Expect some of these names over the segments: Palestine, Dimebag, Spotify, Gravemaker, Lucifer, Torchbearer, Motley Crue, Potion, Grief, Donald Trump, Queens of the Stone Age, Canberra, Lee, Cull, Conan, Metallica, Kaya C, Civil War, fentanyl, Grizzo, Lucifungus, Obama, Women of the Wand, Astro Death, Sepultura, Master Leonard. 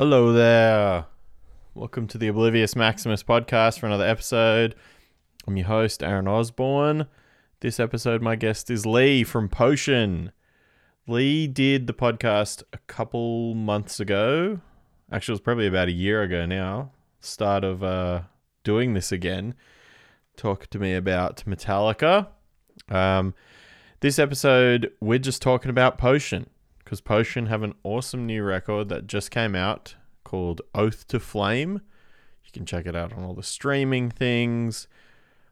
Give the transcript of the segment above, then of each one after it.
Hello there. Welcome to the Oblivious Maximus podcast for another episode. I'm your host, Aaron Osborne. This episode, my guest is Lee from Potion. Lee did the podcast a couple months ago. Actually, it was probably about a year ago now. Start of doing this again. Talk to me about Metallica. This episode, we're just talking about Potion. Because Potion have an awesome new record that just came out called Oath to Flame. You can check it out on all the streaming things,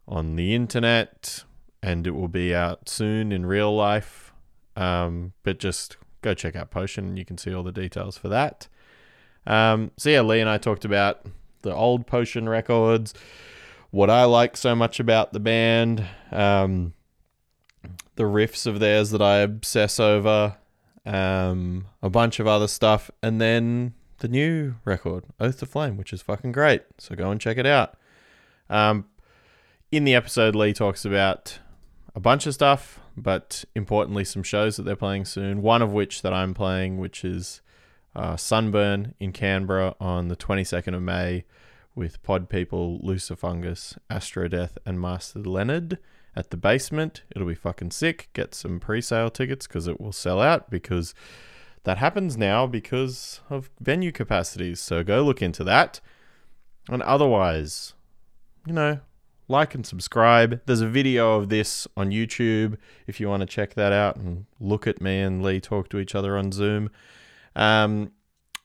on the internet, and it will be out soon in real life. But just go check out Potion. You can see all the details for that. Lee and I talked about the old Potion records, what I like so much about the band, the riffs of theirs that I obsess over, a bunch of other stuff, and then the new record, Oath to Flame, which is fucking great. So go and check it out. In the episode, Lee talks about a bunch of stuff, but importantly, some shows that they're playing soon, one of which that I'm playing, which is Sunburn in Canberra on the 22nd of May with Pod People, Lucifungus, Astro Death, and Master Leonard at the basement. It'll be fucking sick. Get some pre-sale tickets because it will sell out, because that happens now because of venue capacities. So go look into that. And otherwise, like and subscribe. There's a video of this on YouTube if you want to check that out and look at me and Lee talk to each other on Zoom.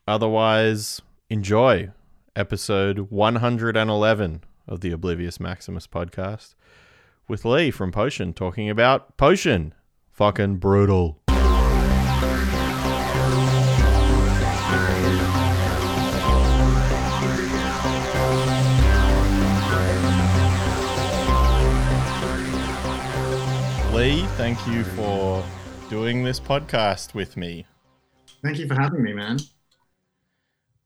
Otherwise, enjoy episode 111 of the Oblivious Maximus podcast with Lee from Potion talking about Potion. Fucking brutal. Lee, thank you for doing this podcast with me. Thank you for having me, man.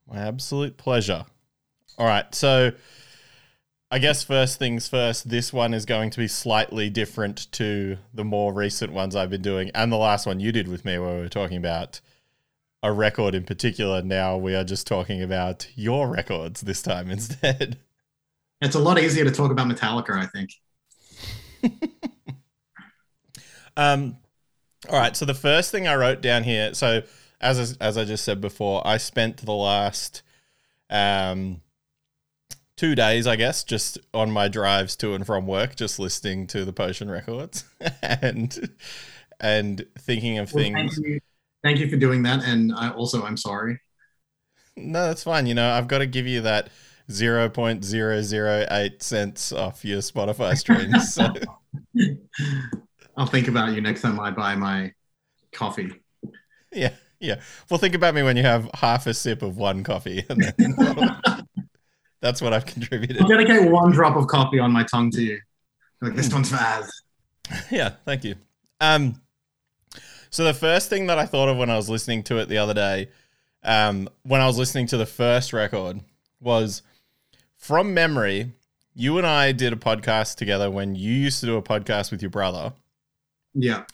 My absolute pleasure. All right, so I guess first things first, this one is going to be slightly different to the more recent ones I've been doing and the last one you did with me where we were talking about a record in particular. Now we are just talking about your records this time instead. It's a lot easier to talk about Metallica, I think. All right, so the first thing I wrote down here, so as I just said before, I spent the last 2 days, I guess, just on my drives to and from work, just listening to the Potion records and thinking of things. Thank you for doing that. And I'm sorry. No, that's fine. I've got to give you that 0.008 cents off your Spotify streams. So. I'll think about you next time I buy my coffee. Yeah. Yeah. Well, think about me when you have half a sip of one coffee. And then that's what I've contributed. I'll dedicate one drop of coffee on my tongue to you. Like, this one's for Az. Yeah, thank you. So the first thing that I thought of when I was listening to it the other day, when I was listening to the first record, was from memory, you and I did a podcast together when you used to do a podcast with your brother. Yeah.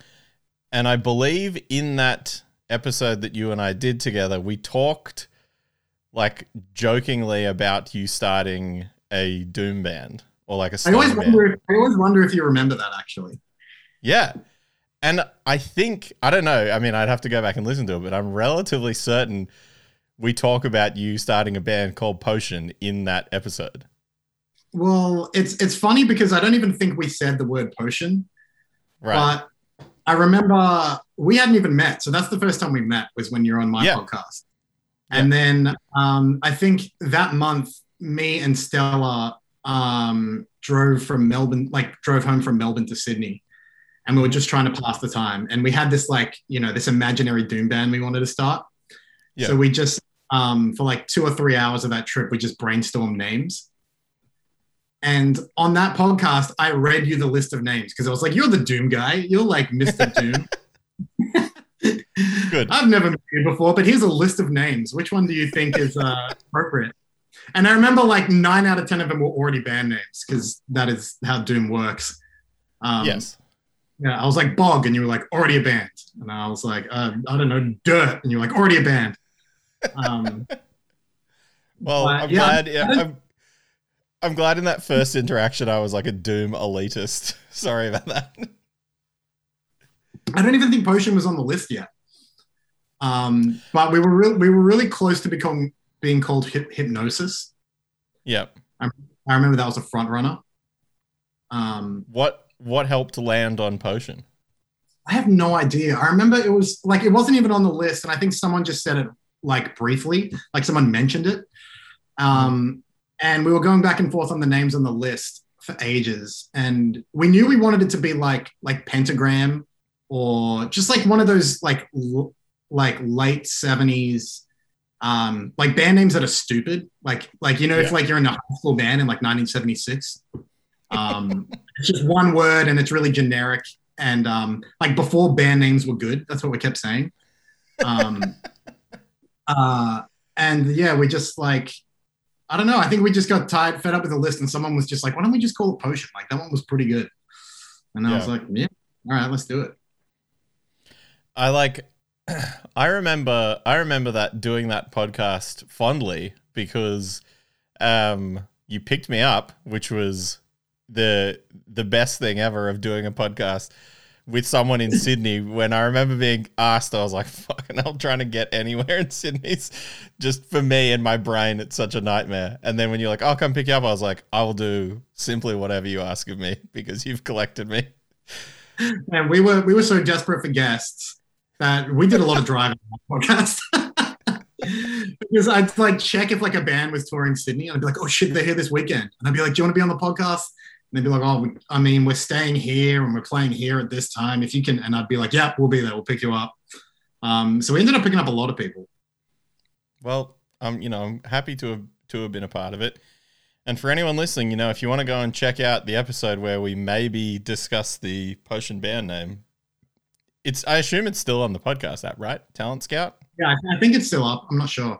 And I believe in that episode that you and I did together, we talked like jokingly about you starting a doom band or like a slam band. I always wonder if you remember that, actually. Yeah. And I think, I don't know, I mean, I'd have to go back and listen to it, but I'm relatively certain we talk about you starting a band called Potion in that episode. Well, it's funny because I don't even think we said the word Potion. Right. But I remember we hadn't even met. So that's the first time we met was when you were on my podcast. And then I think that month, me and Stella drove home from Melbourne to Sydney, and we were just trying to pass the time. And we had this this imaginary doom band we wanted to start. Yeah. So we just for like 2 or 3 hours of that trip, we just brainstormed names. And on that podcast, I read you the list of names because I was like, "You're the Doom guy. You're like Mr. Doom." Good. I've never met you before, but here's a list of names. Which one do you think is appropriate? And I remember 9 out of 10 of them were already band names because that is how Doom works. Yes. Yeah, I was like Bog, and you were like already a band, and I was like I don't know Dirt, and you were like already a band. Well, but, I'm glad. Yeah, I'm glad in that first interaction I was like a Doom elitist. Sorry about that. I don't even think Potion was on the list yet. But we were really close to being called Hypnosis. Yep. I remember that was a front runner. What helped land on Potion? I have no idea. I remember it was like, it wasn't even on the list. And I think someone just said it like briefly, like someone mentioned it. And we were going back and forth on the names on the list for ages. And we knew we wanted it to be like Pentagram or just like one of those like late 70s, like band names that are stupid. Like, you know, yeah. If like you're in a high school band in like 1976, it's just one word and it's really generic. And like before band names were good, that's what we kept saying. And yeah, we just like, I don't know. I think we just got fed up with the list and someone was just like, why don't we just call it Potion? Like that one was pretty good. And I was like, yeah, all right, let's do it. I remember that doing that podcast fondly because you picked me up, which was the best thing ever of doing a podcast with someone in Sydney. When I remember being asked, I was like, fucking hell, trying to get anywhere in Sydney's just for me and my brain, it's such a nightmare. And then when you're like, I'll come pick you up, I was like, I will do simply whatever you ask of me because you've collected me. And we were so desperate for guests that we did a lot of driving on the podcast. Because I'd like check if like a band was touring Sydney and I'd be like, oh shit, they're here this weekend. And I'd be like, do you want to be on the podcast? And they'd be like, oh, I mean, we're staying here and we're playing here at this time. If you can, and I'd be like, yeah, we'll be there. We'll pick you up. So we ended up picking up a lot of people. Well, I'm happy to have been a part of it. And for anyone listening, you know, if you want to go and check out the episode where we maybe discuss the Potion band name, I assume it's still on the podcast app, right? Talent Scout? Yeah, I think it's still up. I'm not sure.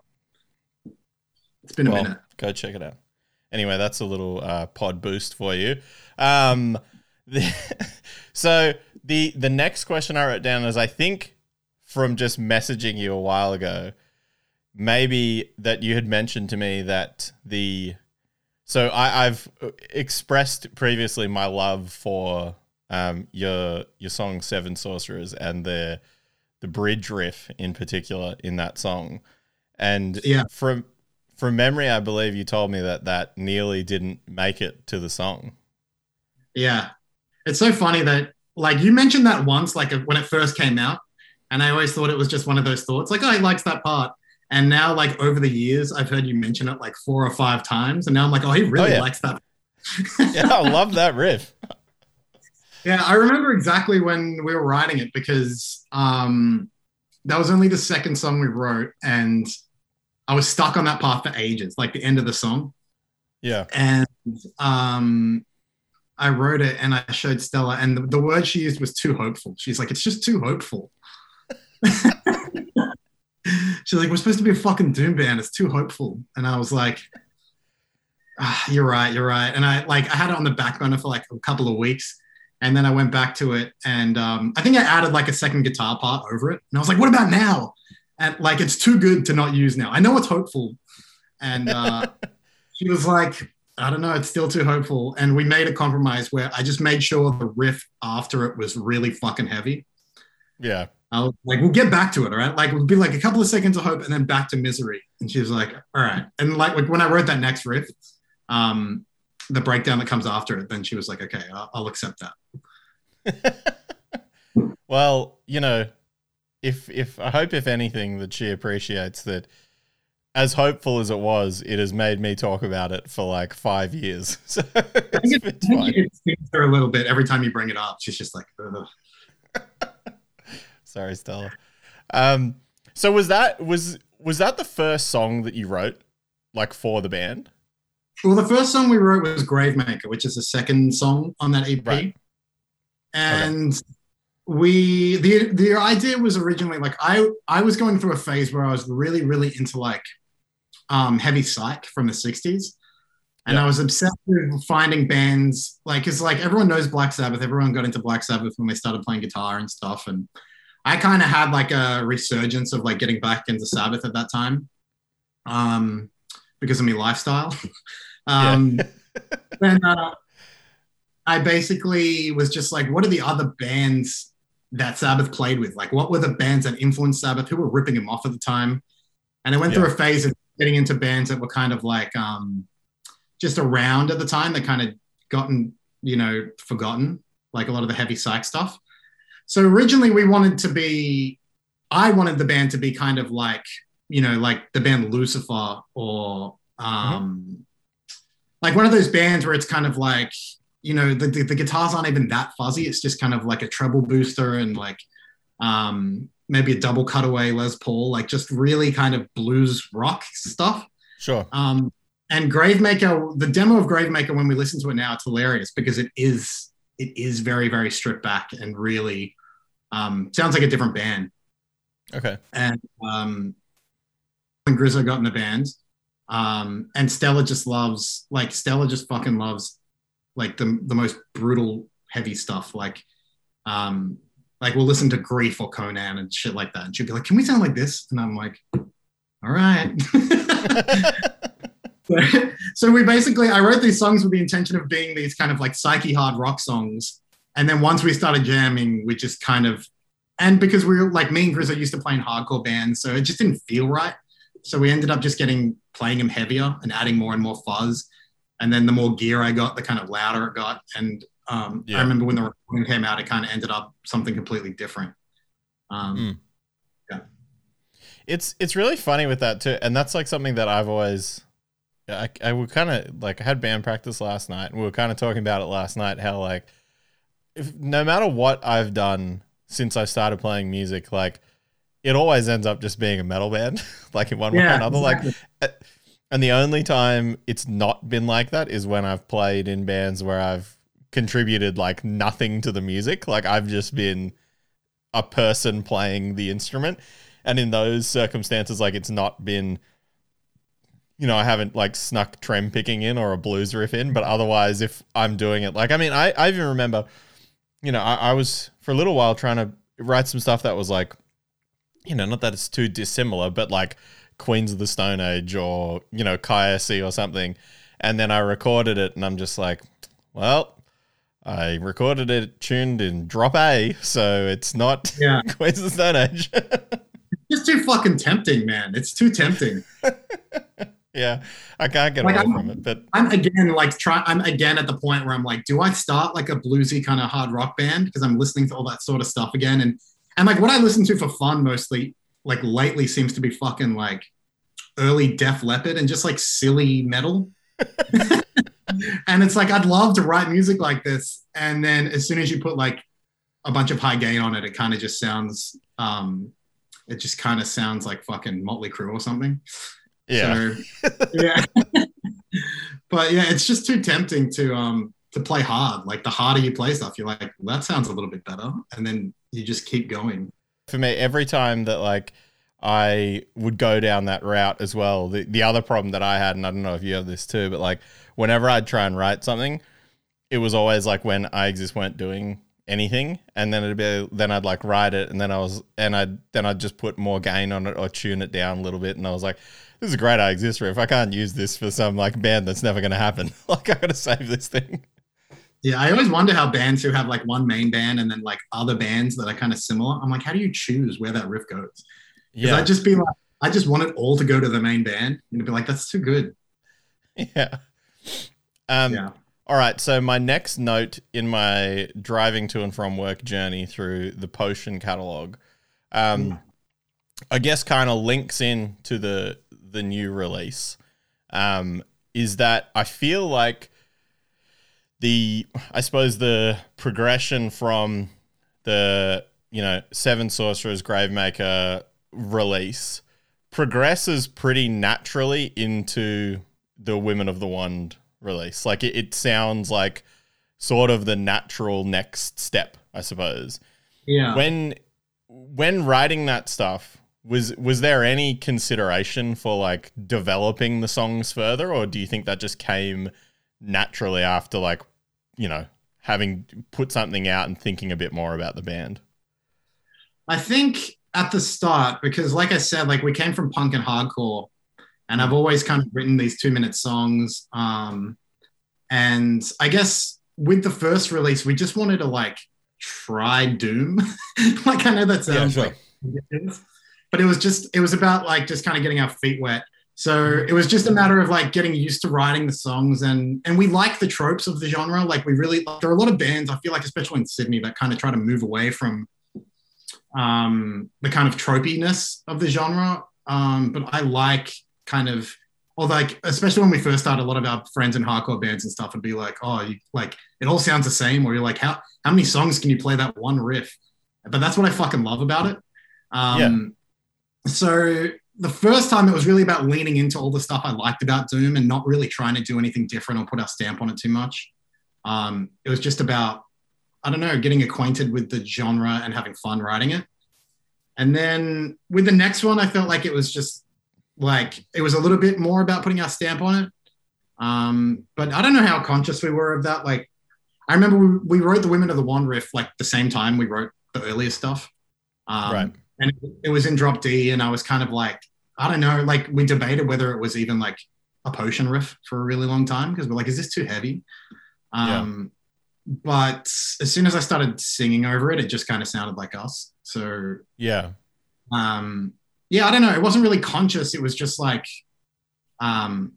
It's been a minute. Go check it out. Anyway, that's a little pod boost for you. So the next question I wrote down is, I think from just messaging you a while ago, maybe that you had mentioned to me that I've expressed previously my love for your song Seven Sorcerers and the bridge riff in particular in that song. And yeah. From memory, I believe you told me that nearly didn't make it to the song. Yeah. It's so funny that, like, you mentioned that once, like, when it first came out, and I always thought it was just one of those thoughts, like, oh, he likes that part. And now, like, over the years, I've heard you mention it, like, 4 or 5 times, and now I'm like, oh, he really likes that. Yeah, I love that riff. Yeah, I remember exactly when we were writing it because that was only the second song we wrote, and I was stuck on that part for ages, like the end of the song. Yeah. And I wrote it and I showed Stella, and the word she used was too hopeful. She's like, it's just too hopeful. She's like, we're supposed to be a fucking doom band. It's too hopeful. And I was like, you're right. And I had it on the back burner for like a couple of weeks. And then I went back to it. And I think I added like a second guitar part over it. And I was like, what about now? And like, it's too good to not use now. I know it's hopeful. And she was like, I don't know, it's still too hopeful. And we made a compromise where I just made sure the riff after it was really fucking heavy. Yeah. I was like, we'll get back to it, all right? Like, we'll be like a couple of seconds of hope and then back to misery. And she was like, all right. And like when I wrote that next riff, the breakdown that comes after it, then she was like, okay, I'll accept that. Well, you know, If I hope, if anything, that she appreciates that as hopeful as it was, it has made me talk about it for like 5 years. So I think it stings her a little bit every time you bring it up. She's just like, ugh. Sorry, Stella. So was that the first song that you wrote, like, for the band? Well, the first song we wrote was Gravemaker, which is the second song on that EP. Right. And okay. The idea was originally like I was going through a phase where I was really, really into like heavy psych from the 60s. And yeah. I was obsessed with finding bands like, because like everyone knows Black Sabbath. Everyone got into Black Sabbath when they started playing guitar and stuff. And I kind of had like a resurgence of like getting back into Sabbath at that time. because of my lifestyle. Then I basically was just like, what are the other bands that Sabbath played with? Like, what were the bands that influenced Sabbath? Who were ripping him off at the time? And I went through a phase of getting into bands that were kind of like just around at the time that kind of gotten, you know, forgotten, like a lot of the heavy psych stuff. So originally we wanted to be, I wanted the band to be kind of like, you know, like the band Lucifer or like one of those bands where it's kind of like, you know, the guitars aren't even that fuzzy. It's just kind of like a treble booster and like maybe a double cutaway Les Paul, like just really kind of blues rock stuff. Sure. And Gravemaker, the demo of Gravemaker, when we listen to it now, it's hilarious because it is very, very stripped back and really sounds like a different band. Okay. And when Grizzo got in the band, and Stella just loves, like, Stella just fucking loves, like, the most brutal, heavy stuff. Like we'll listen to Grief or Conan and shit like that. And she'll be like, can we sound like this? And I'm like, all right. So we basically, I wrote these songs with the intention of being these kind of like psyche hard rock songs. And then once we started jamming, we just kind of, and because we were like, me and Chris are used to playing hardcore bands, so it just didn't feel right. So we ended up just playing them heavier and adding more and more fuzz. And then the more gear I got, the kind of louder it got. And I remember when the recording came out, it kind of ended up something completely different. It's really funny with that too. And that's like something that I've always... I would kind of like, I had band practice last night and we were kind of talking about it last night, how like, if no matter what I've done since I started playing music, like it always ends up just being a metal band, like in one way or another, exactly. Like, and the only time it's not been like that is when I've played in bands where I've contributed like nothing to the music. Like I've just been a person playing the instrument. And in those circumstances, like it's not been, you know, I haven't like snuck trem picking in or a blues riff in, but otherwise if I'm doing it, like, I mean, I even remember, you know, I was for a little while trying to write some stuff that was like, you know, not that it's too dissimilar, but like Queens of the Stone Age or, you know, Kaya C or something. And then I recorded it and I'm just like, well, I recorded it tuned in drop A, so it's not Queens of the Stone Age. It's too fucking tempting, man. It's too tempting. Yeah, I can't get away from it. But I'm again at the point where I'm like, do I start like a bluesy kind of hard rock band? Because I'm listening to all that sort of stuff again. And like what I listen to for fun mostly, like lately seems to be fucking like early Def Leppard and just like silly metal. And it's like, I'd love to write music like this. And then as soon as you put like a bunch of high gain on it, it kind of just sounds, sounds like fucking Motley Crue or something. Yeah. So, yeah. But yeah, it's just too tempting to play hard. Like the harder you play stuff, you're like, well, that sounds a little bit better. And then you just keep going. For me, every time that like I would go down that route as well, the other problem that I had, and I don't know if you have this too, but like whenever I'd try and write something, it was always like when I Exist weren't doing anything, and then I'd like write it, and then I'd just put more gain on it or tune it down a little bit, and I was like, this is a great I Exist riff. I can't use this for some like band that's never going to happen. Like I got to save this thing. Yeah, I always wonder how bands who have like one main band and then like other bands that are kind of similar, I'm like, how do you choose where that riff goes? Yeah, I'd just be like, I just want it all to go to the main band, and it'd be like, that's too good. Yeah. All right, so my next note in my driving to and from work journey through the Potion catalog, I guess kind of links in to the new release, is that I feel like the progression from the, you know, Seven Sorcerers Gravemaker release progresses pretty naturally into the Women of the Wand release. Like it sounds like sort of the natural next step, I suppose. Yeah. When writing that stuff, was there any consideration for like developing the songs further, or do you think that just came naturally after like, you know, having put something out and thinking a bit more about the band? I think at the start, because like I said, like we came from punk and hardcore, And I've always kind of written these 2-minute songs. And I guess with the first release, we just wanted to like try doom. Like, I know that sounds but it was about like just kind of getting our feet wet. So it was just a matter of like getting used to writing the songs, and we like the tropes of the genre. Like we really, there are a lot of bands, I feel like, especially in Sydney, that kind of try to move away from the kind of tropiness of the genre. But I like kind of, or like, especially when we first started, a lot of our friends in hardcore bands and stuff would be like, oh, you, like it all sounds the same. Or you're like, how many songs can you play that one riff? But that's what I fucking love about it. So the first time it was really about leaning into all the stuff I liked about doom and not really trying to do anything different or put our stamp on it too much. It was just about, I don't know, getting acquainted with the genre and having fun writing it. And then with the next one, I felt like it was just like, it was a little bit more about putting our stamp on it. But I don't know how conscious we were of that. Like, I remember we wrote the Women of the Wand riff like the same time we wrote the earlier stuff. And it was in drop D, and I was kind of like, I don't know, like we debated whether it was even like a Potion riff for a really long time because we're like, is this too heavy? But as soon as I started singing over it, it just kind of sounded like us. So I don't know. It wasn't really conscious. It was just like, that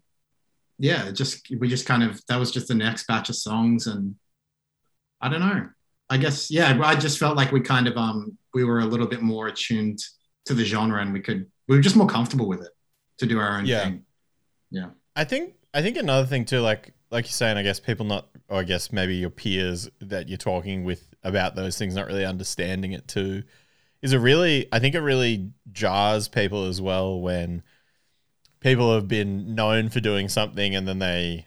was just the next batch of songs, and I don't know. I guess, I just felt like we kind of, we were a little bit more attuned to the genre, and we were just more comfortable with it to do our own thing. Yeah. I think another thing too, like you're saying, I guess people not, or I guess maybe your peers that you're talking with about those things, not really understanding it too, is it really jars people as well when people have been known for doing something and then they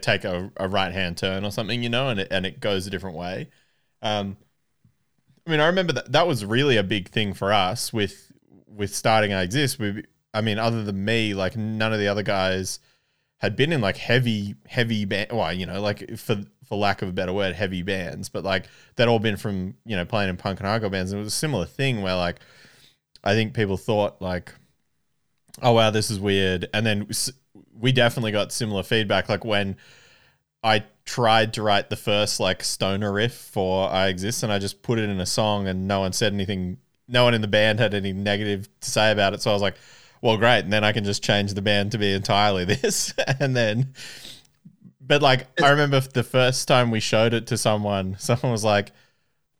take a right-hand turn or something, you know, and it goes a different way. I mean, I remember that was really a big thing for us with starting I Exist. Other than me, like none of the other guys had been in like heavy band. Well, you know, like for lack of a better word, heavy bands, but like they'd all been from, you know, playing in punk and hardcore bands. And it was a similar thing where like, I think people thought like, oh wow, this is weird. And then we definitely got similar feedback. Like when I tried to write the first like stoner riff for I Exist and I just put it in a song and no one said anything. No one in the band had any negative to say about it. So I was like, well, great. And then I can just change the band to be entirely this. And then, but like, I remember the first time we showed it to someone was like,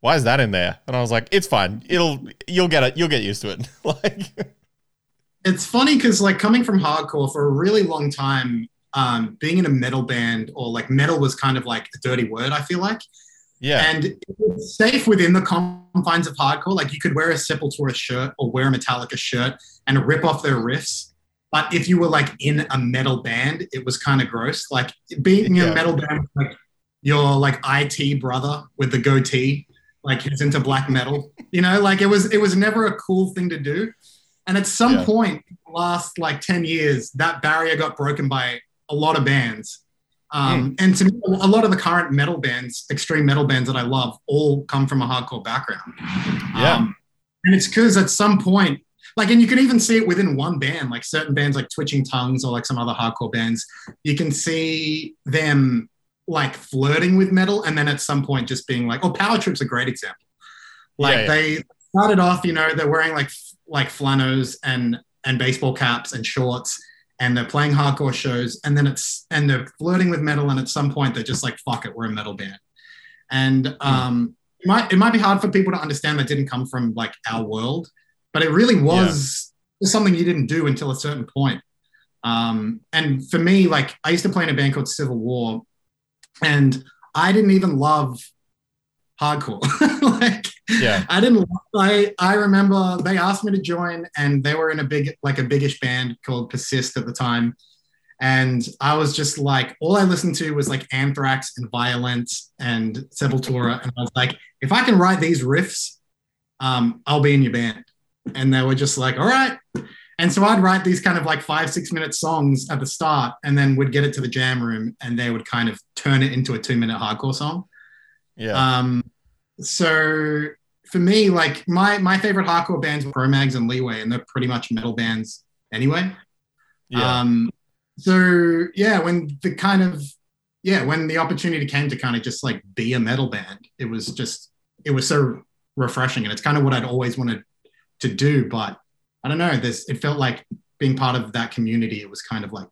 why is that in there? And I was like, it's fine. You'll get it. You'll get used to it. Like, it's funny because like coming from hardcore for a really long time, being in a metal band, or like metal was kind of like a dirty word, I feel like. Yeah. And it was safe within the confines of hardcore. Like you could wear a Sepultura shirt or wear a Metallica shirt and rip off their riffs. But if you were like in a metal band, it was kind of gross. Like being in a metal band, like your like IT brother with the goatee, like he's into black metal, you know, like it was never a cool thing to do. And at some point in the last like 10 years, that barrier got broken by a lot of bands. And to me, a lot of the current metal bands, extreme metal bands that I love, all come from a hardcore background. Yeah. And it's because at some point, like, and you can even see it within one band, like certain bands like Twitching Tongues or like some other hardcore bands, you can see them like flirting with metal. And then at some point just being like, oh, Power Trip's a great example. Like they started off, you know, they're wearing like flannels and baseball caps and shorts, and they're playing hardcore shows, and then they're flirting with metal, and at some point they're just like, fuck it, we're a metal band. And it might be hard for people to understand that didn't come from like our world, but it really was something you didn't do until a certain point. And for me, like I used to play in a band called Civil War, and I didn't even love hardcore. I remember they asked me to join, and they were in a biggish band called Persist at the time, and I was just like, all I listened to was like Anthrax and Violence and Sepultura, and I was like, if I can write these riffs, I'll be in your band. And they were just like, all right. And so I'd write these kind of like 5-6 minute songs at the start, and then we'd get it to the jam room, and they would kind of turn it into a 2-minute hardcore song. So for me, like my favorite hardcore bands were Pro Mags and Leeway, and they're pretty much metal bands anyway. Yeah. So yeah, when the opportunity came to kind of just like be a metal band, it was so refreshing, and it's kind of what I'd always wanted to do. But I don't know, it felt like being part of that community. It was kind of like,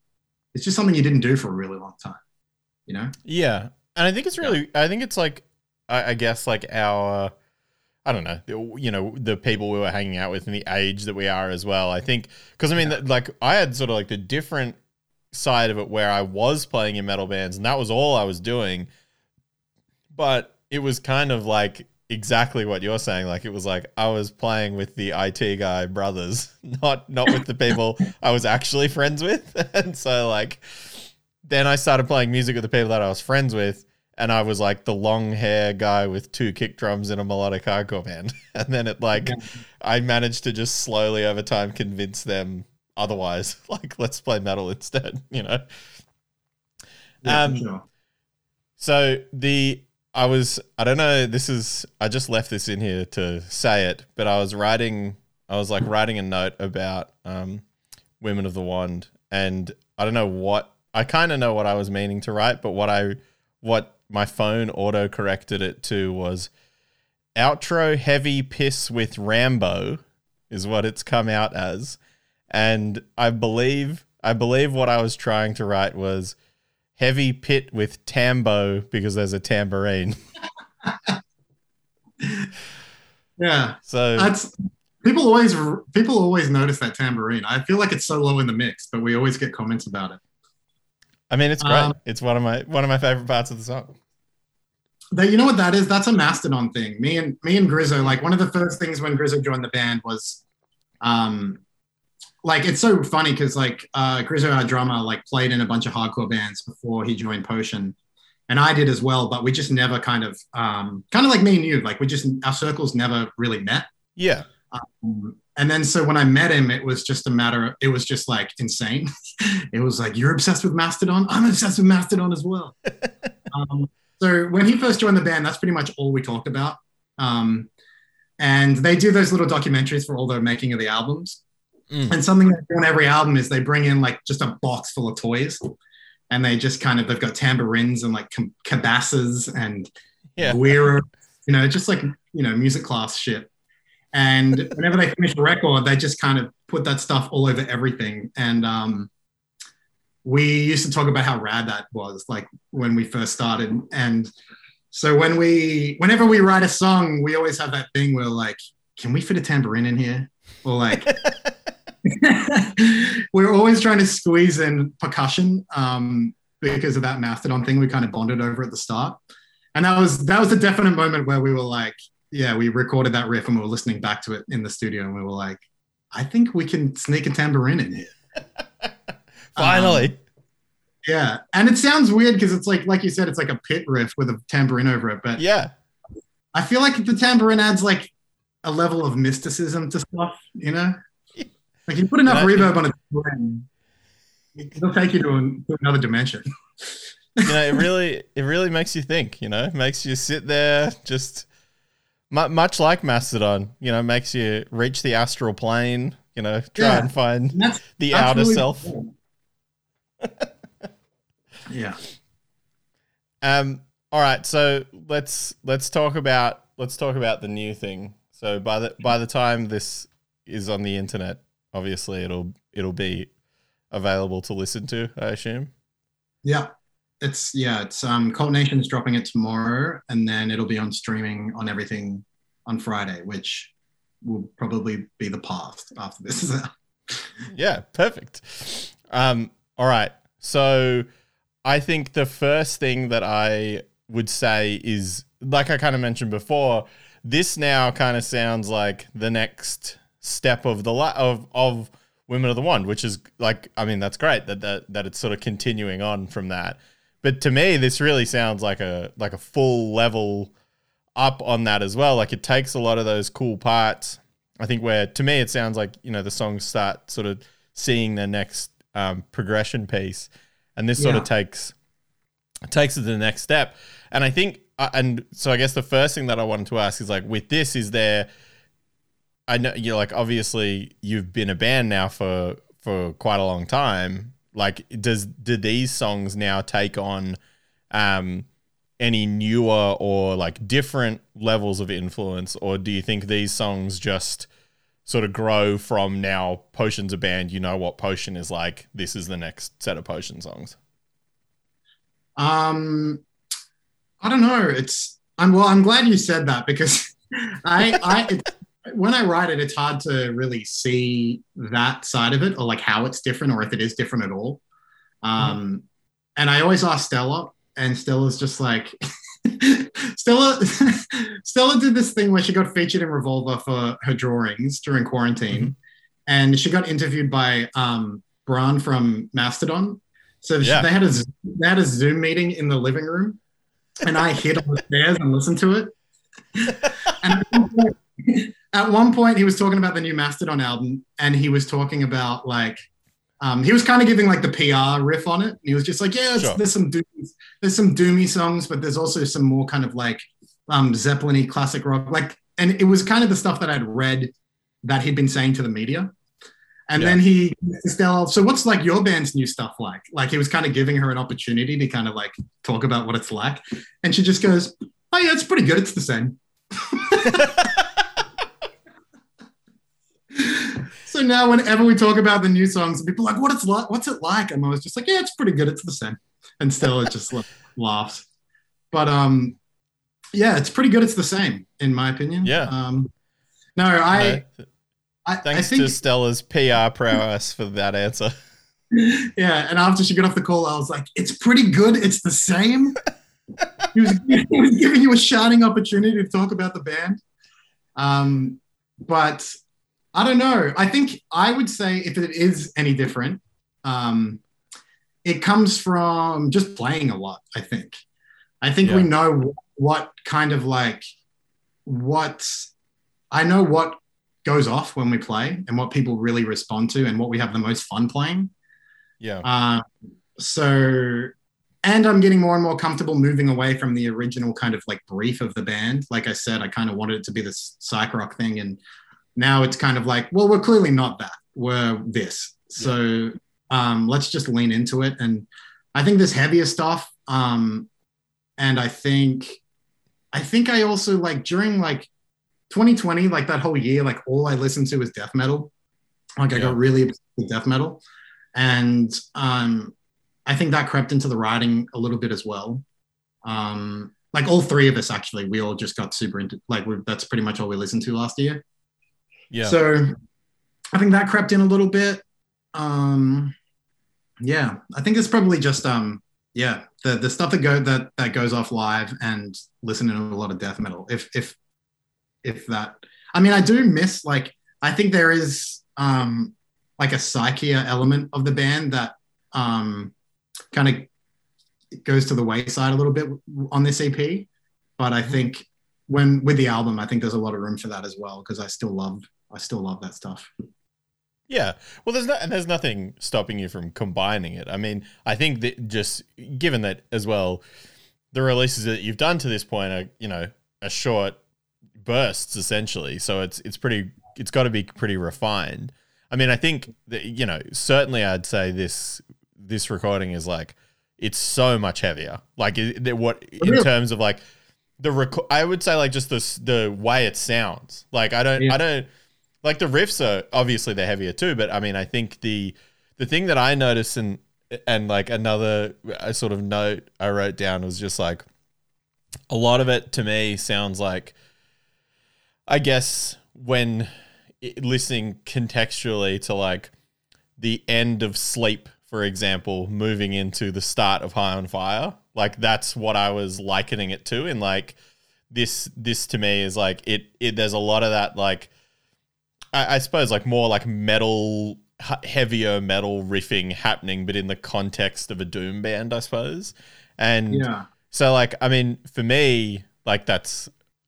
it's just something you didn't do for a really long time, you know? Yeah. And I think it's really, yeah. I think it's like, I guess like our, I don't know, you know, the people we were hanging out with and the age that we are as well. I think, because I mean, like I had sort of like the different side of it where I was playing in metal bands and that was all I was doing. But it was kind of like exactly what you're saying. Like, it was like I was playing with the IT guy brothers, not with the people I was actually friends with. And so like, then I started playing music with the people that I was friends with. And I was like the long hair guy with two kick drums in a melodic hardcore band. And then it like, yeah. I managed to just slowly over time convince them otherwise, like, let's play metal instead, you know? Yeah, sure. So I just left this in here to say it, but I was writing a note about Women of the Wand. And I don't know I kind of know what I was meaning to write, but what my phone auto corrected it to was outro heavy piss with Rambo is what it's come out as. And I believe what I was trying to write was heavy pit with Tambo because there's a tambourine. Yeah. So that's people always notice that tambourine. I feel like it's so low in the mix, but we always get comments about it. I mean, it's great. It's one of my favorite parts of the song. But you know what that is? That's a Mastodon thing. Me and Grizzo, like one of the first things when Grizzo joined the band was, like it's so funny because like Grizzo, our drummer, like played in a bunch of hardcore bands before he joined Potion, and I did as well. But we just never kind of like me and you, like our circles never really met. Yeah. And then, so when I met him, it was just like insane. It was like, you're obsessed with Mastodon. I'm obsessed with Mastodon as well. So when he first joined the band, that's pretty much all we talked about. And they do those little documentaries for all the making of the albums. Mm. And something they do on every album is they bring in like just a box full of toys, and they just kind of, they've got tambourines and like cabasses and guira, you know, just like, you know, music class shit. And whenever they finish a record, they just kind of put that stuff all over everything. And we used to talk about how rad that was, like when we first started. And so whenever we write a song, we always have that thing where like, can we fit a tambourine in here? Or like, we're always trying to squeeze in percussion because of that Mastodon thing we kind of bonded over at the start. And that was a definite moment where we were like, yeah, we recorded that riff and we were listening back to it in the studio and we were like, I think we can sneak a tambourine in here. Finally. Yeah. And it sounds weird because it's like you said, it's like a pit riff with a tambourine over it. But yeah, I feel like the tambourine adds like a level of mysticism to stuff, you know? Like you put enough reverb on a tambourine, it'll take you to another dimension. You know, it really makes you think, you know? It makes you sit there just... Much like Mastodon, you know, makes you reach the astral plane, you know, try and find the outer really self. Cool. Yeah. All right. So let's talk about the new thing. So by the time this is on the internet, obviously it'll be available to listen to, I assume. Yeah. It's Cult Nation is dropping it tomorrow, and then it'll be on streaming on everything on Friday, which will probably be the past after this is out. Yeah, perfect. All right. So I think the first thing that I would say is, like I kind of mentioned before, this now kind of sounds like the next step of the of Women of the Wand, which is like, I mean, that's great that it's sort of continuing on from that. But to me, this really sounds like a full level up on that as well. Like it takes a lot of those cool parts. I think to me, it sounds like, you know, the songs start sort of seeing their next progression piece. And this sort of takes it to the next step. And I think, and so I guess the first thing that I wanted to ask is like, with this, I know you're like, obviously you've been a band now for for quite a long time. Like, do these songs now take on any newer or like different levels of influence, or do you think these songs just sort of grow from now Potion's a band, you know what Potion is like, this is the next set of Potion songs? I don't know. I'm glad you said that, because when I write it, it's hard to really see that side of it, or like how it's different, or if it is different at all. And I always ask Stella, and Stella's just like, Stella did this thing where she got featured in Revolver for her drawings during quarantine, and she got interviewed by Bran from Mastodon. So yeah, they had a Zoom meeting in the living room, and I hid on the stairs and listened to it. And at one point, he was talking about the new Mastodon album, and he was talking about like, he was kind of giving like the PR riff on it. And he was just like, yeah, there's some doomy songs, but there's also some more kind of like Zeppelin-y classic rock. Like, and it was kind of the stuff that I'd read that he'd been saying to the media. And then he, Stella, so what's like your band's new stuff like? Like, he was kind of giving her an opportunity to kind of like talk about what it's like. And she just goes, oh yeah, it's pretty good. It's the same. So now whenever we talk about the new songs, people are like, what's it like? And I was just like, yeah, it's pretty good. It's the same. And Stella just laughs. But yeah, it's pretty good. It's the same, in my opinion. Yeah. Thanks to Stella's PR prowess for that answer. Yeah. And after she got off the call, I was like, it's pretty good. It's the same. He was giving you a shining opportunity to talk about the band. But I don't know. I think I would say if it is any different, it comes from just playing a lot, I think. We know what kind of like, I know what goes off when we play and what people really respond to and what we have the most fun playing. Yeah. And I'm getting more and more comfortable moving away from the original kind of like brief of the band. Like I said, I kind of wanted it to be this psych rock thing, and now it's kind of like, well, we're clearly not that. We're this. So let's just lean into it. And I think there's heavier stuff. And I think I also like during like 2020, like that whole year, like all I listened to was death metal. Like I got really obsessed with death metal. And I think that crept into the writing a little bit as well. Like all three of us, actually, we all just got super into, like that's pretty much all we listened to last year. Yeah. So I think that crept in a little bit. Yeah, I think it's probably just the stuff that goes off live and listening to a lot of death metal. If that, I mean, I do miss like, I think there is like a psychia element of the band that kind of goes to the wayside a little bit on this EP, but I think with the album, I think there's a lot of room for that as well, because I still love that stuff. Yeah. Well, there's nothing stopping you from combining it. I mean, I think that just given that as well, the releases that you've done to this point are, you know, a short bursts essentially. So it's got to be pretty refined. I mean, I think that, you know, certainly I'd say this recording is like, it's so much heavier. Like in terms of like, I would say like just the way it sounds. Like I don't like the riffs are obviously they're heavier too, but I mean I think the thing that I noticed and like another sort of note I wrote down was just like a lot of it to me sounds like, I guess when listening contextually to like the end of Sleep, for example, moving into the start of High on Fire. Like that's what I was likening it to, and like this to me is like it there's a lot of that like I suppose like more like metal, heavier metal riffing happening, but in the context of a doom band, I suppose. And so like, I mean, for me, like I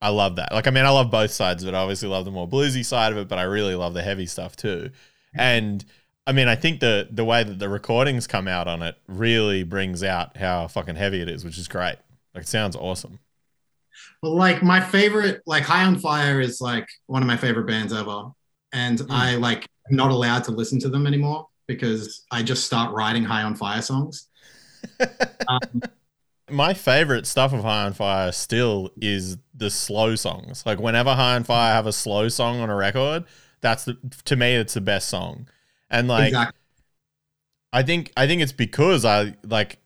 love that. Like, I mean, I love both sides of it. I obviously love the more bluesy side of it, but I really love the heavy stuff too. And I mean, I think the way that the recordings come out on it really brings out how fucking heavy it is, which is great. Like, it sounds awesome. Well, like, my favorite, like, High on Fire is, like, one of my favorite bands ever. And I, like, not allowed to listen to them anymore. because I just start writing High on Fire songs. My favorite stuff of High on Fire still is the slow songs. Like whenever High on Fire have a slow song on a record, that's to me it's the best song. And like, exactly. I think it's because the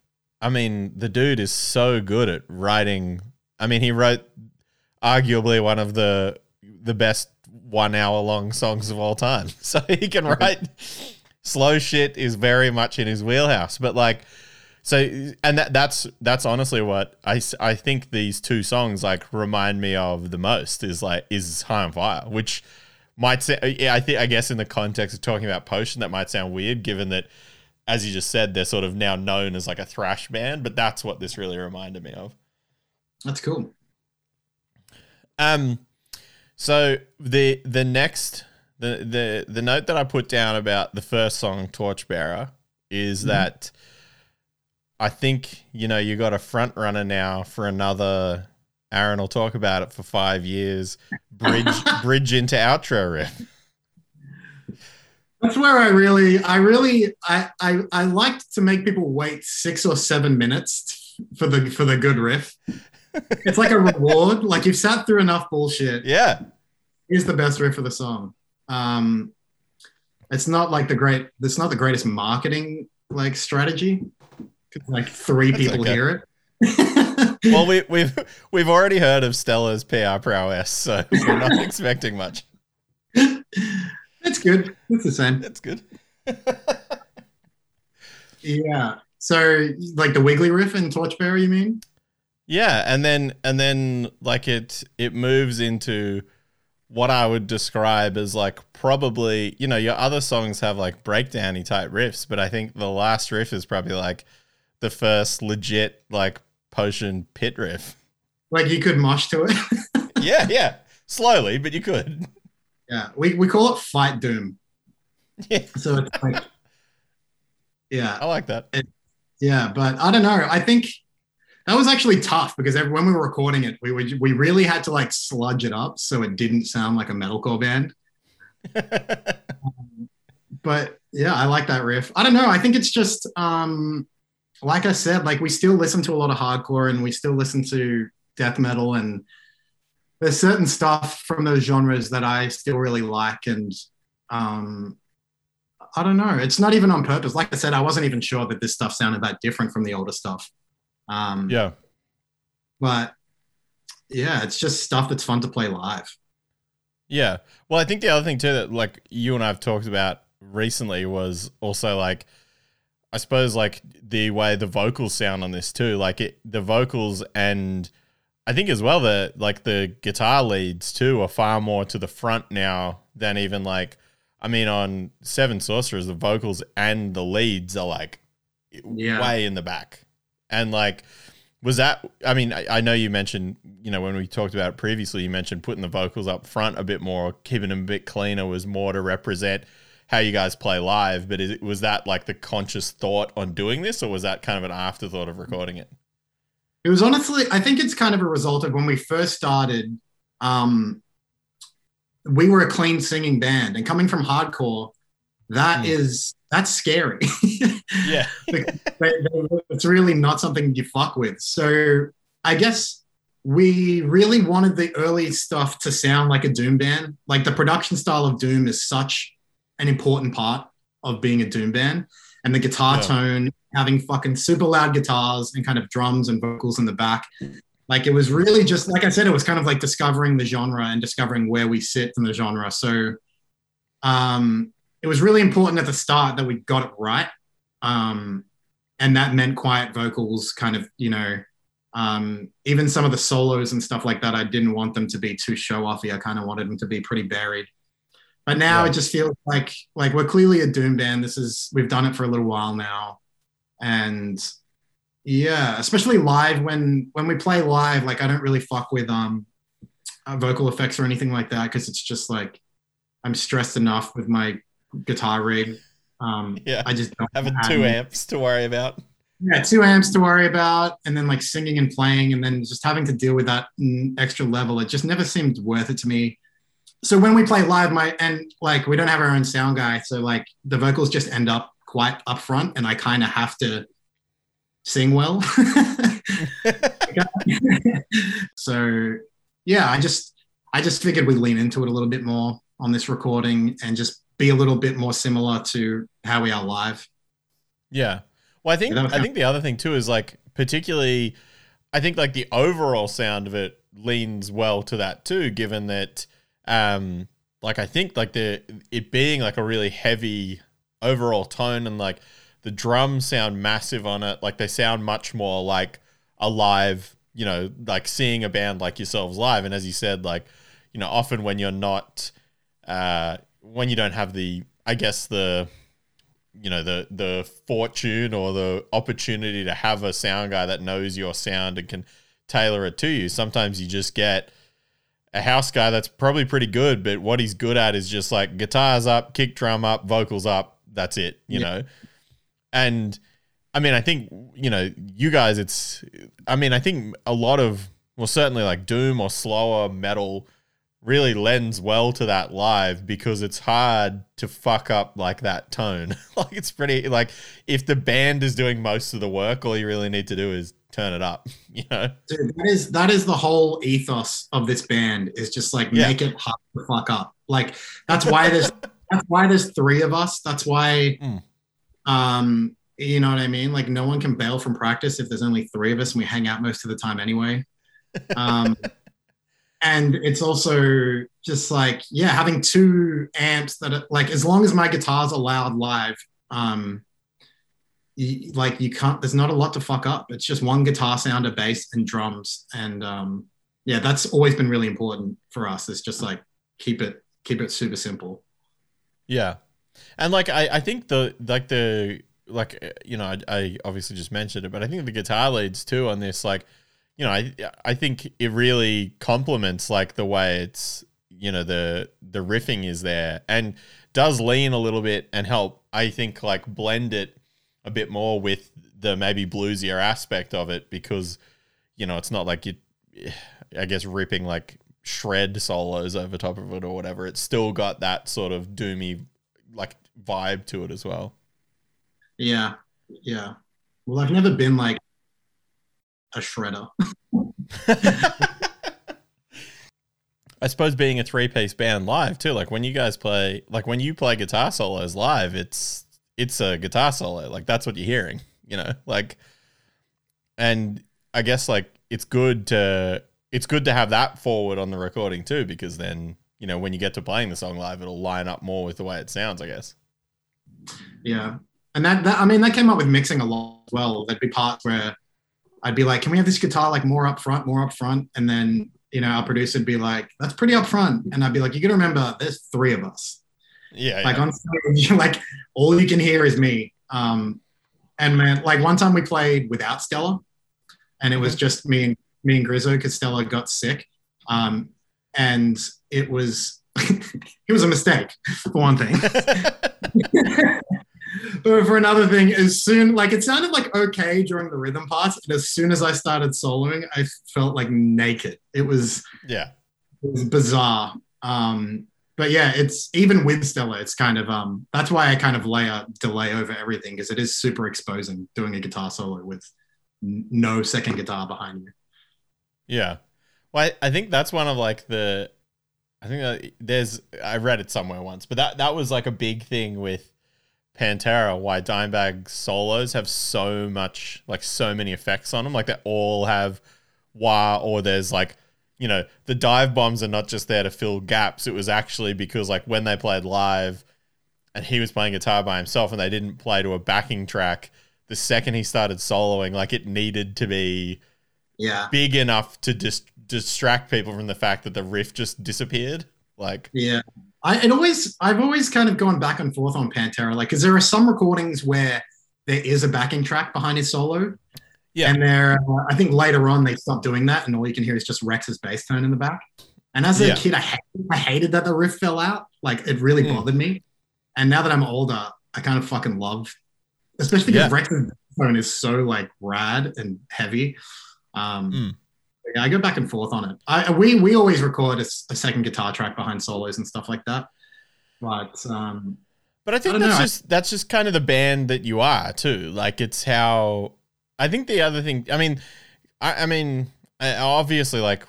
dude is so good at writing. I mean, he wrote arguably one of the best 1 hour long songs of all time. So he can write slow shit is very much in his wheelhouse. But like, so, and that's honestly what I think these two songs like remind me of the most is High on Fire, which might say, yeah, I guess in the context of talking about Potion, that might sound weird given that, as you just said, they're sort of now known as like a thrash band, but that's what this really reminded me of. That's cool. So the next note that I put down about the first song, Torchbearer, is that I think, you know, you got a front runner now for another, Aaron will talk about it for 5 years, bridge into outro riff. That's where I liked to make people wait 6 or 7 minutes for the good riff. It's like a reward. Like you've sat through enough bullshit. Yeah. Here's the best riff of the song. It's not the greatest marketing like strategy. Like three people hear it. Well, we've already heard of Stella's PR prowess, so we're not expecting much. That's good. That's the same. That's good. Yeah. So like the wiggly riff in Torchbearer, you mean? Yeah, and then like it moves into what I would describe as like probably, you know, your other songs have like breakdowny type riffs, but I think the last riff is probably like the first legit like Potion pit riff. Like you could mosh to it. Yeah. Slowly, but you could. Yeah, we call it Fight Doom. Yeah. So it's like, yeah. I like that. But I don't know. I think that was actually tough because when we were recording it, we really had to like sludge it up so it didn't sound like a metalcore band. But yeah, I like that riff. I don't know. I think it's just like I said, like we still listen to a lot of hardcore and we still listen to death metal, and there's certain stuff from those genres that I still really like, and I don't know. It's not even on purpose. Like I said, I wasn't even sure that this stuff sounded that different from the older stuff. Yeah. But, yeah, it's just stuff that's fun to play live. Yeah. Well, I think the other thing too that, like, you and I have talked about recently was also, like, I suppose, like, the way the vocals sound on this too. Like, the vocals and... I think as well that like the guitar leads too are far more to the front now than even like, I mean, on Seven Sorcerers, the vocals and the leads are like way in the back. And like, was that, I mean, I know you mentioned, you know, when we talked about it previously, you mentioned putting the vocals up front a bit more, keeping them a bit cleaner was more to represent how you guys play live. But was that like the conscious thought on doing this, or was that kind of an afterthought of recording it? It was honestly, I think it's kind of a result of when we first started, we were a clean singing band, and coming from hardcore, that's scary. Yeah. It's really not something you fuck with. So I guess we really wanted the early stuff to sound like a doom band. Like the production style of doom is such an important part of being a doom band, and the guitar tone, having fucking super loud guitars and kind of drums and vocals in the back. Like it was really just, like I said, it was kind of like discovering the genre and discovering where we sit in the genre. So it was really important at the start that we got it right. And that meant quiet vocals, kind of, you know, even some of the solos and stuff like that, I didn't want them to be too show-offy. I kind of wanted them to be pretty buried. But now it just feels like we're clearly a doom band. We've done it for a little while now. And yeah, especially live, when we play live, like I don't really fuck with vocal effects or anything like that, because it's just like I'm stressed enough with my guitar rig. I just don't having two amps to worry about. Yeah, two amps to worry about, and then like singing and playing, and then just having to deal with that extra level. It just never seemed worth it to me. So when we play live, we don't have our own sound guy, so like the vocals just end up quite up front, and I kind of have to sing well. So yeah, I just figured we'd lean into it a little bit more on this recording and just be a little bit more similar to how we are live. Yeah. Well, I think the other thing too is like, particularly, I think like the overall sound of it leans well to that too, given that I think like it being like a really heavy overall tone, and like the drums sound massive on it. Like they sound much more like a live, you know, like seeing a band like yourselves live. And as you said, like, you know, often when you're not, when you don't have the, I guess the, you know, the fortune or the opportunity to have a sound guy that knows your sound and can tailor it to you. Sometimes you just get a house guy that's probably pretty good, but what he's good at is just like guitars up, kick drum up, vocals up. That's it, you know? And I mean, I think, you know, you guys, it's, I mean, I think a lot of, well, certainly like doom or slower metal really lends well to that live, because it's hard to fuck up like that tone. Like it's pretty, like if the band is doing most of the work, all you really need to do is turn it up, you know? Dude, that is the whole ethos of this band, is just like make it hard to fuck up. Like that's why there's three of us. That's why, you know what I mean? Like no one can bail from practice if there's only three of us, and we hang out most of the time anyway. And it's also just like, yeah, having two amps that are, like, as long as my guitars are loud live, you can't, there's not a lot to fuck up. It's just one guitar sound, a bass and drums. And yeah, that's always been really important for us. It's just like, keep it super simple. Yeah. And like, I think you know, I obviously just mentioned it, but I think the guitar leads too on this, like, you know, I think it really complements like the way it's, you know, the riffing is there and does lean a little bit and help, I think, like blend it a bit more with the maybe bluesier aspect of it, because, you know, it's not like you, I guess, ripping like shred solos over top of it or whatever. It's still got that sort of doomy like vibe to it as well. Yeah. Yeah. Well, I've never been like a shredder. I suppose being a three-piece band live too, like when you guys play, like when you play guitar solos live, it's a guitar solo. Like that's what you're hearing, you know, like, and I guess like it's good to have that forward on the recording too, because then, you know, when you get to playing the song live, it'll line up more with the way it sounds, I guess. Yeah. And that, I mean, that came up with mixing a lot as well. There'd be parts where I'd be like, can we have this guitar like more up front? And then, you know, our producer would be like, that's pretty up front. And I'd be like, you got to remember, there's three of us. Yeah. Like on stage, like all you can hear is me. And man, like one time we played without Stella, and it was just me and Grizzo, because Stella got sick. And it was, it was a mistake for one thing. But for another thing, as soon, like it sounded like okay during the rhythm parts, and as soon as I started soloing, I felt like naked. It was bizarre. But yeah, it's even with Stella, it's kind of that's why I kind of layer delay over everything, because it is super exposing doing a guitar solo with no second guitar behind you. Yeah, well, I think that's one of like the, I think there's, I read it somewhere once, but that was like a big thing with Pantera, why Dimebag solos have so much, like so many effects on them. Like they all have wah, or there's like, you know, the dive bombs are not just there to fill gaps. It was actually because like when they played live and he was playing guitar by himself and they didn't play to a backing track, the second he started soloing, like it needed to be big enough to distract people from the fact that the riff just disappeared. Like, yeah. I've always kind of gone back and forth on Pantera, like, because there are some recordings where there is a backing track behind his solo, and there, I think later on they stopped doing that, and all you can hear is just Rex's bass tone in the back. And as a kid, I hated that the riff fell out. Like it really bothered me. And now that I'm older, I kind of fucking love, especially because Rex's bass tone is so like rad and heavy. I go back and forth on it. We always record a second guitar track behind solos and stuff like that. But I think that's just kind of the band that you are too. Like it's how I think the other thing. I mean, obviously, like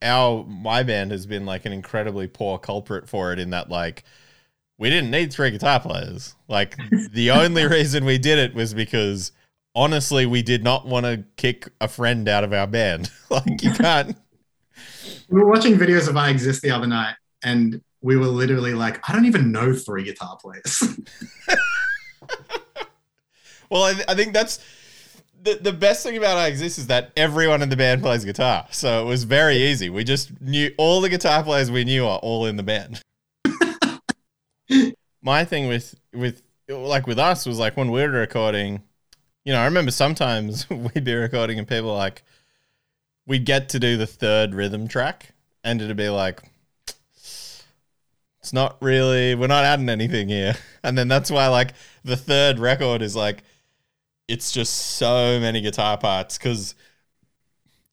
my band has been like an incredibly poor culprit for it in that like we didn't need three guitar players. Like the only reason we did it was because. Honestly, we did not want to kick a friend out of our band. Like, you can't. We were watching videos of I Exist the other night, and we were literally like, I don't even know three guitar players. Well, I think that's the best thing about I Exist is that everyone in the band plays guitar. So it was very easy. We just knew all the guitar players we knew are all in the band. My thing with us was like when we were recording... You know, I remember sometimes we'd be recording and people like, we'd get to do the third rhythm track and it'd be like, it's not really, we're not adding anything here. And then that's why like the third record is like, it's just so many guitar parts because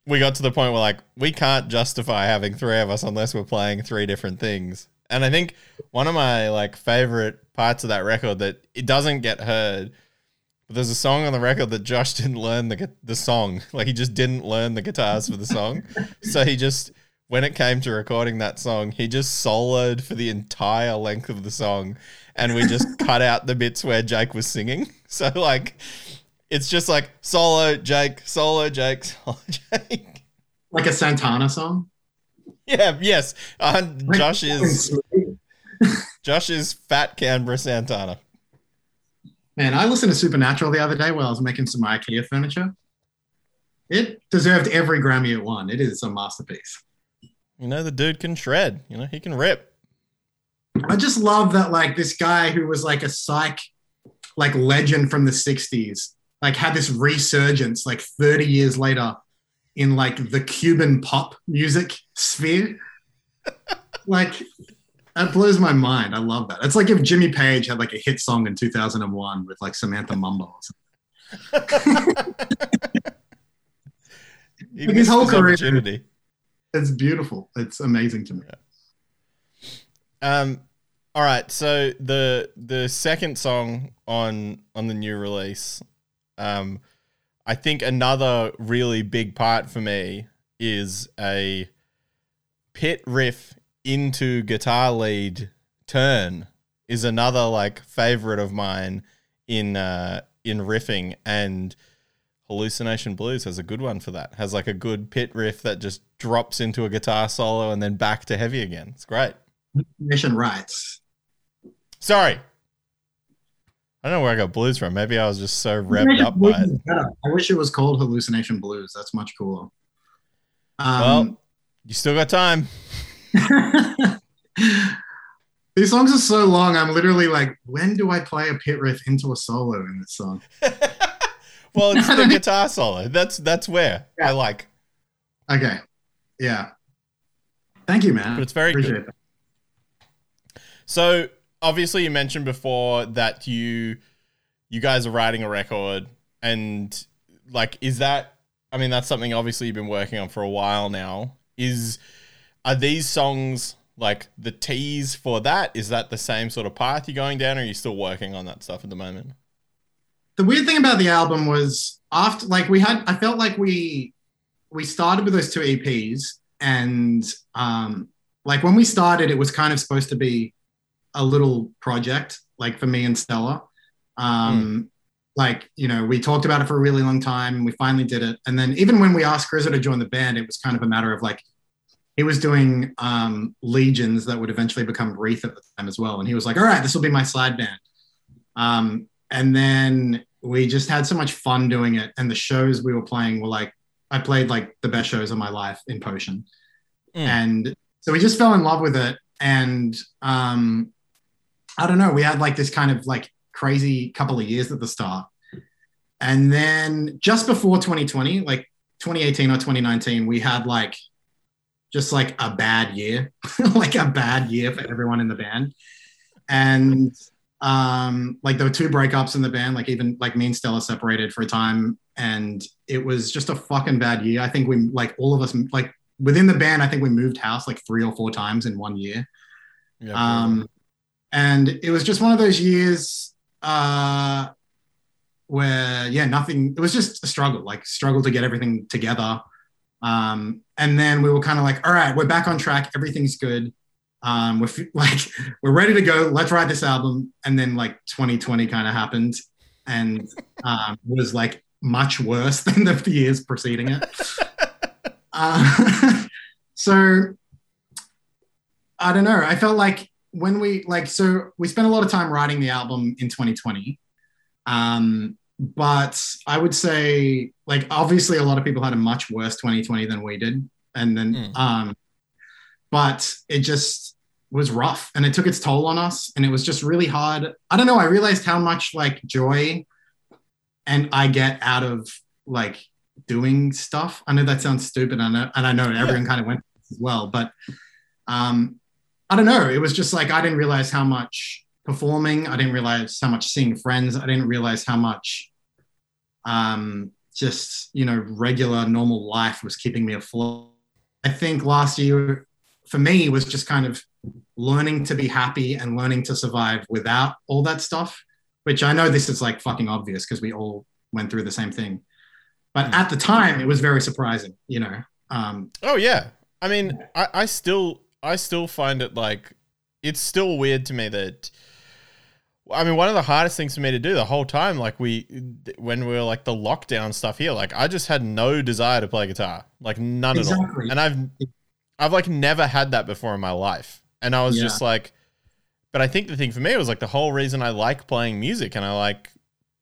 we got to the point where like, we can't justify having three of us unless we're playing three different things. And I think one of my like favorite parts of that record that it doesn't get heard but there's a song on the record that Josh didn't learn the song. Like, he just didn't learn the guitars for the song. So he just, when it came to recording that song, he just soloed for the entire length of the song. And we just cut out the bits where Jake was singing. So, like, it's just like, solo, Jake, solo, Jake, solo, Jake. Like a Santana song? Yeah, yes. Josh is fat Canberra Santana. Man, I listened to Supernatural the other day while I was making some IKEA furniture. It deserved every Grammy it won. It is a masterpiece. You know, the dude can shred. You know, he can rip. I just love that, like, this guy who was, like, a psych, like, legend from the 60s, like, had this resurgence, like, 30 years later in, like, the Cuban pop music sphere. Like... That blows my mind. I love that. It's like if Jimmy Page had like a hit song in 2001 with like Samantha Mumble or something. Like his whole career. It's beautiful. It's amazing to me. Yeah. All right. So the second song on the new release, I think another really big part for me is a pit riff into guitar lead turn is another like favorite of mine in riffing, and Hallucination Blues has a good one for that. Has like a good pit riff that just drops into a guitar solo and then back to heavy again. It's great. Mission rights. Sorry, I don't know where I got blues from. Maybe I was just so revved up by it. I wish it was called Hallucination Blues. That's much cooler. Well, you still got time. These songs are so long. I'm literally like, when do I play a pit riff into a solo in this song? Well, it's the guitar solo. That's where I like. Okay, yeah. Thank you, man. But it's very good. That. So obviously, you mentioned before that you guys are writing a record, and like, is that? I mean, that's something obviously you've been working on for a while now. Are these songs like the tease for that? Is that the same sort of path you're going down, or are you still working on that stuff at the moment? The weird thing about the album was after, like, I felt like we started with those two EPs, and like when we started, it was kind of supposed to be a little project, like for me and Stella. Like, you know, we talked about it for a really long time, and we finally did it. And then even when we asked Grizzo to join the band, it was kind of a matter of like. He was doing Legions that would eventually become Wreath at the time as well. And he was like, all right, this will be my side band. And then we just had so much fun doing it. And the shows we were playing were like, I played like the best shows of my life in Potion. And so we just fell in love with it. And I don't know, we had like this kind of like crazy couple of years at the start. And then just before 2020, like 2018 or 2019, we had like, just like a bad year, like a bad year for everyone in the band. And like there were two breakups in the band, like even like me and Stella separated for a time. and it was just a fucking bad year. I think we, like, all of us, like, within the band, I think we moved house like 3 or 4 times in 1 year. Yeah, and it was just one of those years where, yeah, nothing, it was just a struggle, like struggle to get everything together. And then we were kind of like, all right, we're back on track. Everything's good. We're ready to go. Let's write this album. And then like 2020 kind of happened and was like much worse than the years preceding it. So I don't know. I felt like when we, like, so we spent a lot of time writing the album in 2020. But I would say, like, obviously a lot of people had a much worse 2020 than we did. And then, but it just was rough and it took its toll on us. And it was just really hard. I don't know. I realized how much like joy and I get out of like doing stuff. I know that sounds stupid. I know everyone kind of went as well, but, I don't know. It was just like, I didn't realize how much performing. I didn't realize how much seeing friends. I didn't realize how much just, you know, regular normal life was keeping me afloat. I think last year for me was just kind of learning to be happy and learning to survive without all that stuff, which I know this is like fucking obvious because we all went through the same thing. But at the time it was very surprising, you know. Oh yeah. I mean, I still find it like, it's still weird to me that, I mean, one of the hardest things for me to do the whole time, like when we were like the lockdown stuff here, like I just had no desire to play guitar, like none at all. And I've like never had that before in my life. And I was just like, but I think the thing for me was like the whole reason I like playing music and I like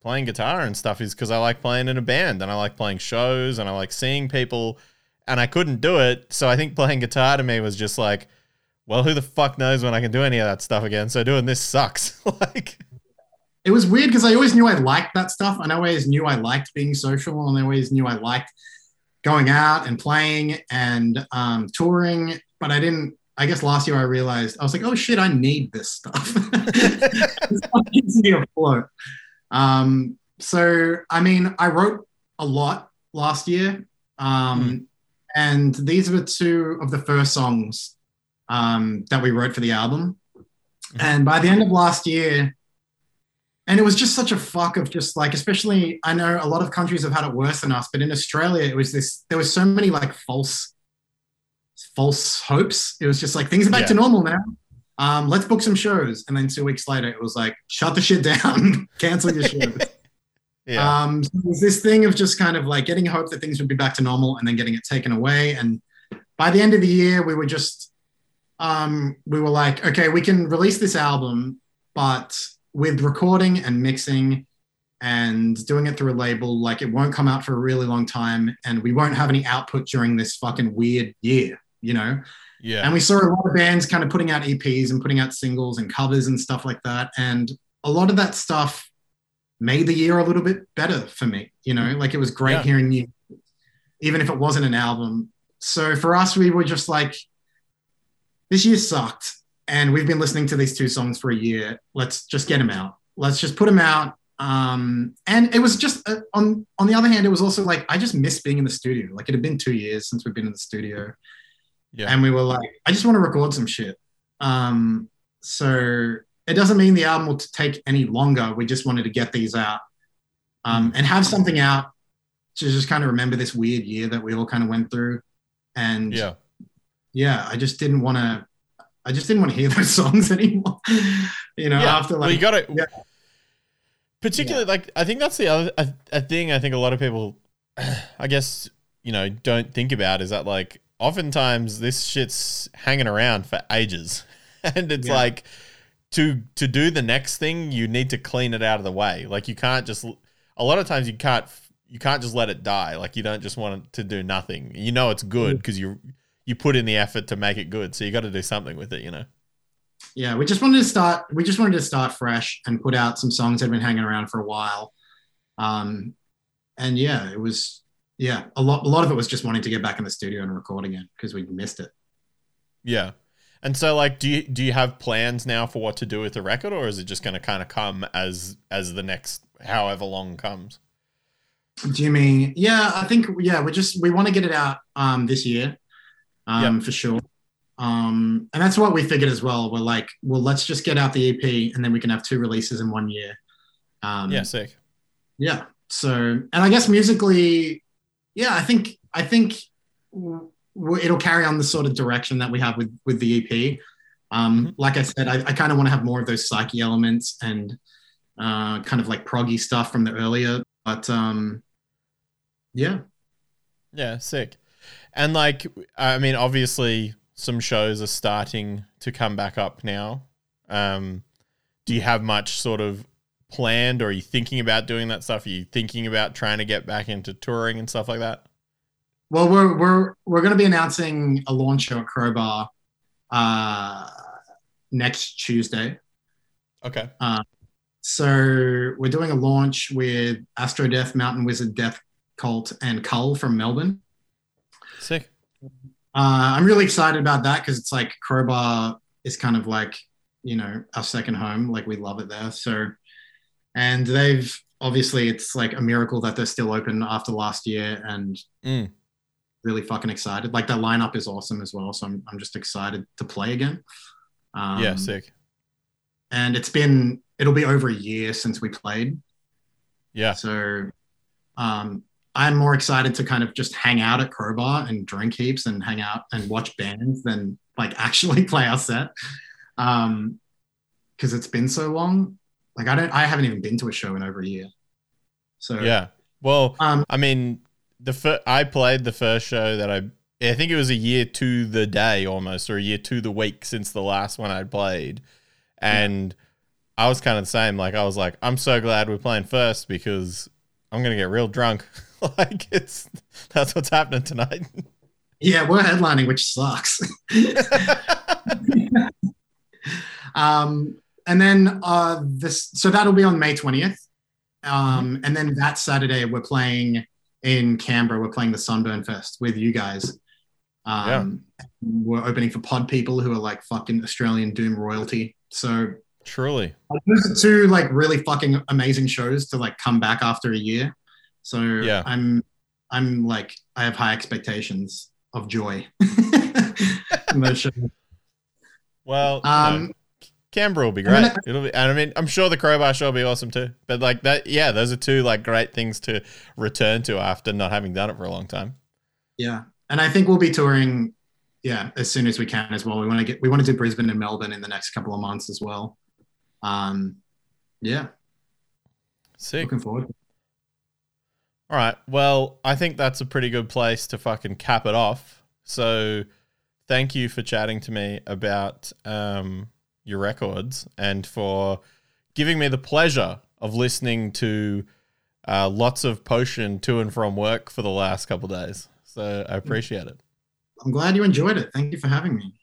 playing guitar and stuff is because I like playing in a band and I like playing shows and I like seeing people and I couldn't do it. So I think playing guitar to me was just like, well, who the fuck knows when I can do any of that stuff again? So doing this sucks. Like, it was weird because I always knew I liked that stuff, and I always knew I liked being social, and I always knew I liked going out and playing and touring. But I didn't. I guess last year I realized I was like, oh shit, I need this stuff. It's not easy to float. So I mean, I wrote a lot last year, and these were two of the first songs that we wrote for the album. And by the end of last year, and it was just such a fuck of just like, especially, I know a lot of countries have had it worse than us, but in Australia, it was this, there was so many like false hopes. It was just like, things are back to normal now. Let's book some shows. And then 2 weeks later, it was like, shut the shit down, cancel your shows. So it was this thing of just kind of like getting hope that things would be back to normal and then getting it taken away. And by the end of the year, we were just, we were like, okay, we can release this album, but with recording and mixing and doing it through a label, like it won't come out for a really long time and we won't have any output during this fucking weird year, you know? Yeah. And we saw a lot of bands kind of putting out EPs and putting out singles and covers and stuff like that. And a lot of that stuff made the year a little bit better for me, you know? Like it was great hearing you, even if it wasn't an album. So for us, we were just like, this year sucked and we've been listening to these two songs for a year. Let's just get them out. Let's just put them out. And it was just, on the other hand, it was also like, I just miss being in the studio. Like it had been 2 years since we've been in the studio. Yeah. And we were like, I just want to record some shit. So it doesn't mean the album will take any longer. We just wanted to get these out and have something out to just kind of remember this weird year that we all kind of went through. And yeah, I just didn't want to hear those songs anymore. You know, after like, well, you got it. Yeah. Particularly like, I think that's the other thing I think a lot of people, I guess, you know, don't think about is that like, oftentimes this shit's hanging around for ages and it's like to do the next thing, you need to clean it out of the way. Like you can't just, a lot of times you can't just let it die. Like you don't just want it to do nothing. You know, it's good because you put in the effort to make it good. So you got to do something with it, you know? Yeah. We just wanted to start fresh and put out some songs that had been hanging around for a while. And yeah, it was, a lot of it was just wanting to get back in the studio and record again because we missed it. Yeah. And so like, do you have plans now for what to do with the record or is it just going to kind of come as the next, however long comes? Jimmy. Yeah, I think, yeah, we want to get it out this year for sure. And that's what we figured as well. We're like, well, let's just get out the EP and then we can have 2 releases in 1 year. Yeah, sick. Yeah. So, and I guess musically, yeah, I think it'll carry on the sort of direction that we have with the EP. Like I said, I kind of want to have more of those psyche elements and kind of like proggy stuff from the earlier, but yeah. Yeah, sick. And like, I mean, obviously some shows are starting to come back up now. Do you have much sort of planned, or are you thinking about doing that stuff? Are you thinking about trying to get back into touring and stuff like that? Well, we're going to be announcing a launch show at Crowbar next Tuesday. Okay. So we're doing a launch with Astro Death, Mountain Wizard, Death Cult, and Cull from Melbourne. Sick. I'm really excited about that because it's like Crowbar is kind of like, you know, our second home. Like, we love it there. So, and they've obviously, it's like a miracle that they're still open after last year, and really fucking excited. Like, their lineup is awesome as well. So I'm just excited to play again. Yeah, sick. And it'll be over a year since we played. Yeah. So I'm more excited to kind of just hang out at Crowbar and drink heaps and hang out and watch bands than like actually play our set. Cause it's been so long. Like, I haven't even been to a show in over a year. So yeah. Well, I mean, I played the first show that I think it was a year to the day almost, or a year to the week since the last one I played. And I was kind of the same. Like, I was like, I'm so glad we're playing first because I'm going to get real drunk. Like, that's what's happening tonight. Yeah, we're headlining, which sucks. And then so that'll be on May 20th. And then that Saturday we're playing in Canberra. We're playing the Sunburn Fest with you guys. We're opening for Pod People, who are like fucking Australian Doom royalty. So truly, those are 2 like really fucking amazing shows to like come back after a year. So yeah. I'm like, I have high expectations of joy. Well, Canberra will be great. It'll be, and I mean, I'm sure the Crowbar show will be awesome too. But like that, yeah, those are 2 like great things to return to after not having done it for a long time. Yeah, and I think we'll be touring, yeah, as soon as we can as well. We want to do Brisbane and Melbourne in the next couple of months as well. Yeah, sick. Looking forward. All right. Well, I think that's a pretty good place to fucking cap it off. So, thank you for chatting to me about your records and for giving me the pleasure of listening to lots of Potion to and from work for the last couple of days. So I appreciate it. I'm glad you enjoyed it. Thank you for having me.